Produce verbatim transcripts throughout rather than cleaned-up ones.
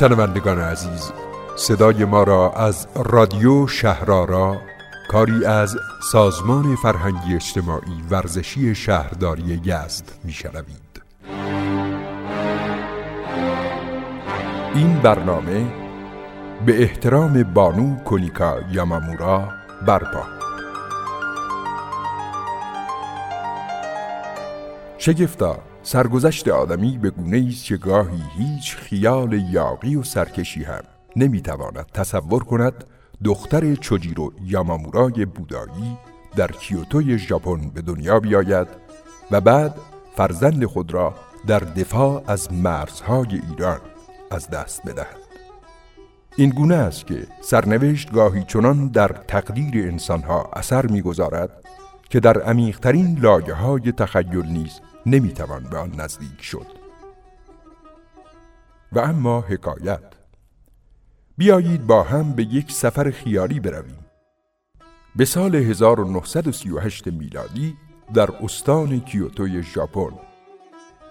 شنوندگان عزیز، صدای ما را از رادیو شهرآرا، کاری از سازمان فرهنگی اجتماعی ورزشی شهرداری یزد می‌شنوید. این برنامه به احترام بانو کونیکا یامامورا برپا. شگفتا سرگذشت آدمی به گونه‌ای است که گاهی هیچ خیال یاغی و سرکشی هم نمیتواند تصور کند دختر چوجیرو یامامورای بودایی در کیوتوی ژاپن به دنیا بیاید و بعد فرزند خود را در دفاع از مرزهای ایران از دست بدهد. این گونه است که سرنوشت گاهی چنان در تقدیر انسانها اثر می‌گذارد که در عمیق‌ترین لایه‌های تخیل نیز نمیتوان به آن نزدیک شد. و اما حکایت. بیایید با هم به یک سفر خیالی برویم. به سال هزار و نهصد و سی و هشت میلادی در استان کیوتوی ژاپن،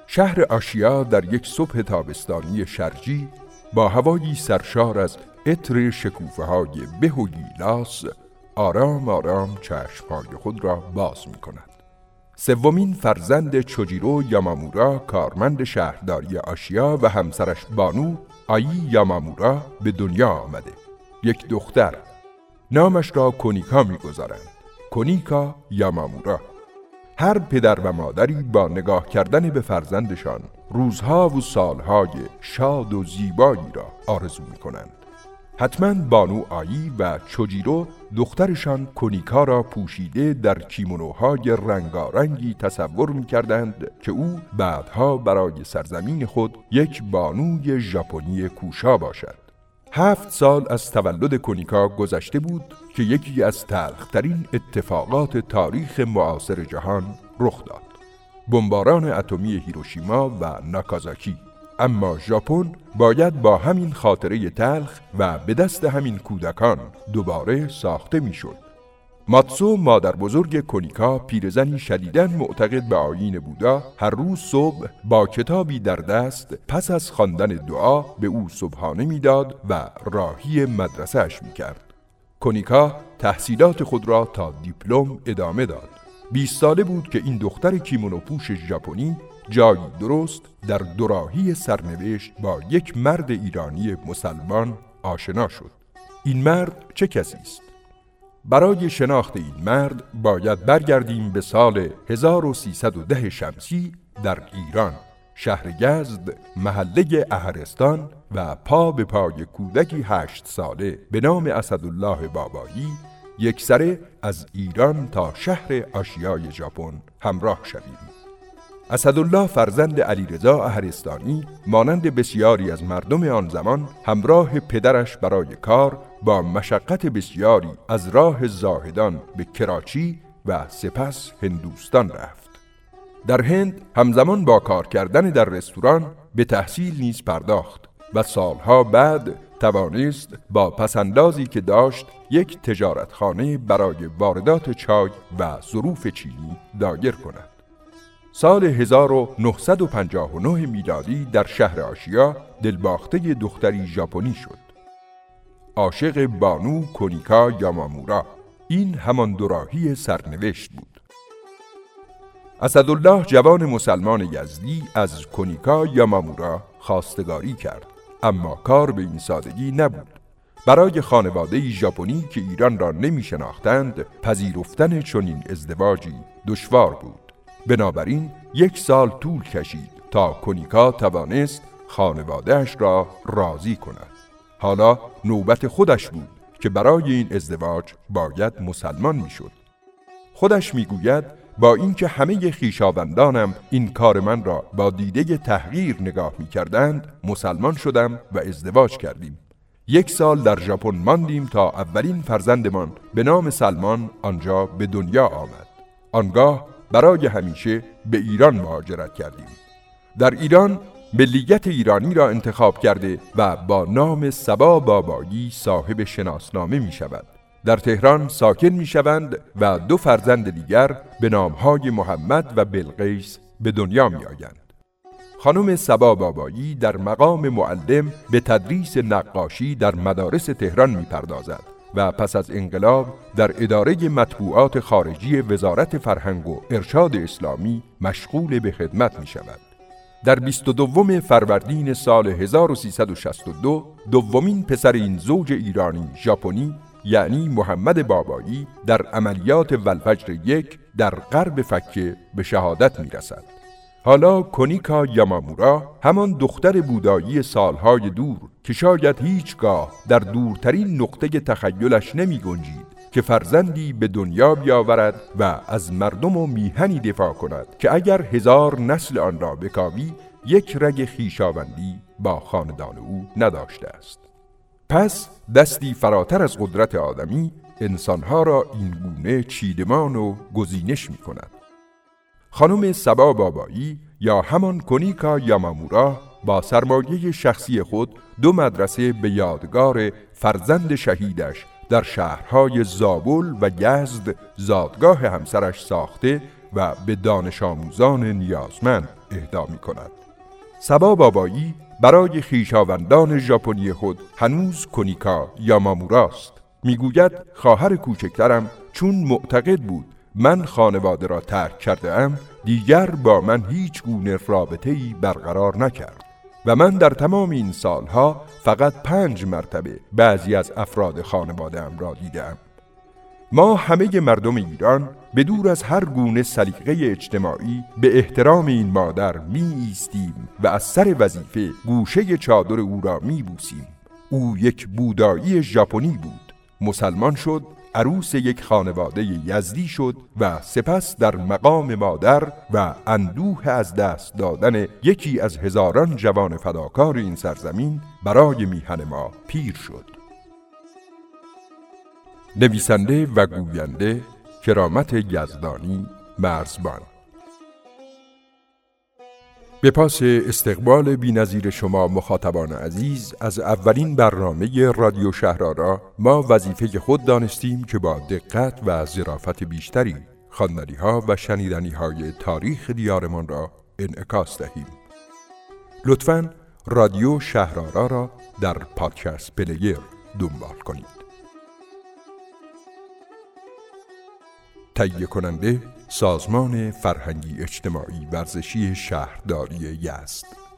شهر آسیا در یک صبح تابستانی شرجی با هوایی سرشار از عطر شکوفه‌های به و گیلاس، آرام آرام چشم‌های خود را باز می‌کند. سومین فرزند چوجیرو یامامورا، کارمند شهرداری آسیا، و همسرش بانو آیی یامامورا به دنیا آمده. یک دختر. نامش را کونیکا می‌گذارند. کونیکا یامامورا. هر پدر و مادری با نگاه کردن به فرزندشان روزها و سالهای شاد و زیبایی را آرزو می‌کنند. حتماً بانو آیی و چوجیرو دخترشان کونیکا را پوشیده در کیمونوهای رنگارنگی تصور می‌کردند که او بعدها برای سرزمین خود یک بانوی ژاپنی کوشا باشد. هفت سال از تولد کونیکا گذشته بود که یکی از تلخ‌ترین اتفاقات تاریخ معاصر جهان رخ داد: بمباران اتمی هیروشیما و ناکازاکی. اما ژاپن باید با همین خاطره تلخ و به دست همین کودکان دوباره ساخته میشد. ماتسو، مادر بزرگ کونیکا، پیرزنی شدیداً معتقد به آیین بودا، هر روز صبح با کتابی در دست پس از خواندن دعا به او صبحانه میداد و راهی مدرسه اش میکرد. کونیکا تحصیلات خود را تا دیپلم ادامه داد. بیست ساله بود که این دختر کیمونوپوش ژاپنی جایی درست در دوراهی سرنوشت با یک مرد ایرانی مسلمان آشنا شد. این مرد چه کسی است؟ برای شناخت این مرد باید برگردیم به سال هزار و سیصد و ده شمسی در ایران، شهر یزد، محله اهرستان، و پا به پای کودکی هشت ساله به نام اسدالله بابایی یک سره از ایران تا شهر آسیای ژاپن همراه شدیم. اسدالله فرزند علی رضا اهرستانی، مانند بسیاری از مردم آن زمان، همراه پدرش برای کار با مشقت بسیاری از راه زاهدان به کراچی و سپس هندوستان رفت. در هند همزمان با کار کردن در رستوران به تحصیل نیز پرداخت و سالها بعد توانست با پسندازی که داشت یک تجارتخانه برای واردات چای و ظروف چینی دایر کند. سال هزار و نهصد و پنجاه و نه میلادی در شهر آسیا دلباخته دختری ژاپنی شد. عاشق بانو کونیکا یامامورا. این همان دوراهی سرنوشت بود. اسدالله جوان مسلمان یزدی از کونیکا یامامورا خواستگاری کرد، اما کار به این سادگی نبود. برای خانواده ژاپنی که ایران را نمی شناختند پذیرفتن چنین ازدواجی دشوار بود. بنابراین یک سال طول کشید تا کونیکا توانست خانواده‌اش را راضی کند. حالا نوبت خودش بود که برای این ازدواج باید مسلمان میشد. خودش میگوید: با اینکه همه خویشاوندانم این کار من را با دیده تحقیر نگاه میکردند، مسلمان شدم و ازدواج کردیم. یک سال در ژاپن ماندیم تا اولین فرزندمان به نام سلمان آنجا به دنیا آمد. آنگاه برای همیشه به ایران مهاجرت کردیم. در ایران ملیت ایرانی را انتخاب کرده و با نام سبا بابایی صاحب شناسنامه می شود. در تهران ساکن می شوند و دو فرزند دیگر به نامهای محمد و بلقیس به دنیا می آیند. خانم سبا بابایی در مقام معلم به تدریس نقاشی در مدارس تهران می‌پردازد و پس از انقلاب در اداره مطبوعات خارجی وزارت فرهنگ و ارشاد اسلامی مشغول به خدمت می‌شود. در بیست و دوم فروردین سال هزار و سیصد و شصت و دو دومین پسر این زوج ایرانی ژاپنی یعنی محمد بابایی در عملیات ولفجر یک در غرب فکه به شهادت می‌رسد. حالا کونیکا یامامورا، همان دختر بودایی سالهای دور که شاید هیچگاه در دورترین نقطه تخیلش نمی گنجید که فرزندی به دنیا بیاورد و از مردم و میهنی دفاع کند که اگر هزار نسل آن را بکاوی یک رگ خویشاوندی با خاندان او نداشته است. پس دستی فراتر از قدرت آدمی انسانها را این گونه چیدمان و گزینش می کند. خانم سبا بابایی یا همان کونیکا یامامورا با سرمایه شخصی خود دو مدرسه به یادگار فرزند شهیدش در شهرهای زابل و یزد زادگاه همسرش ساخته و به دانش آموزان نیازمند اهدا می کند. سبا بابایی برای خویشاوندان ژاپنی خود هنوز کونیکا یاماموراست. می گوید خواهر کوچکترم چون معتقد بود من خانواده را ترک کرده ام، دیگر با من هیچ گونه رابطه‌ای برقرار نکرد و من در تمام این سالها فقط پنج مرتبه بعضی از افراد خانواده ام را دیدم. ما همه مردم ایران بدور از هر گونه سلیقه اجتماعی به احترام این مادر می ایستیم و از سر وظیفه گوشه چادر او را می بوسیم. او یک بودایی ژاپنی بود، مسلمان شد، عروس یک خانواده یزدی شد و سپس در مقام مادر و اندوه از دست دادن یکی از هزاران جوان فداکار این سرزمین برای میهن ما پیر شد. نویسنده و گوینده کرامت یزدانی مرزبان. به پاس استقبال بی‌نظیر شما مخاطبان عزیز از اولین برنامه رادیو شهرآرا، ما وظیفه خود دانستیم که با دقت و ظرافت بیشتری خواندنی‌ها و شنیدنی‌های تاریخ دیارمان را انعکاس دهیم. لطفاً رادیو شهرآرا را در پادکست پلیر دنبال کنید. تهیه کننده سازمان فرهنگی اجتماعی ورزشی شهرداری یزد.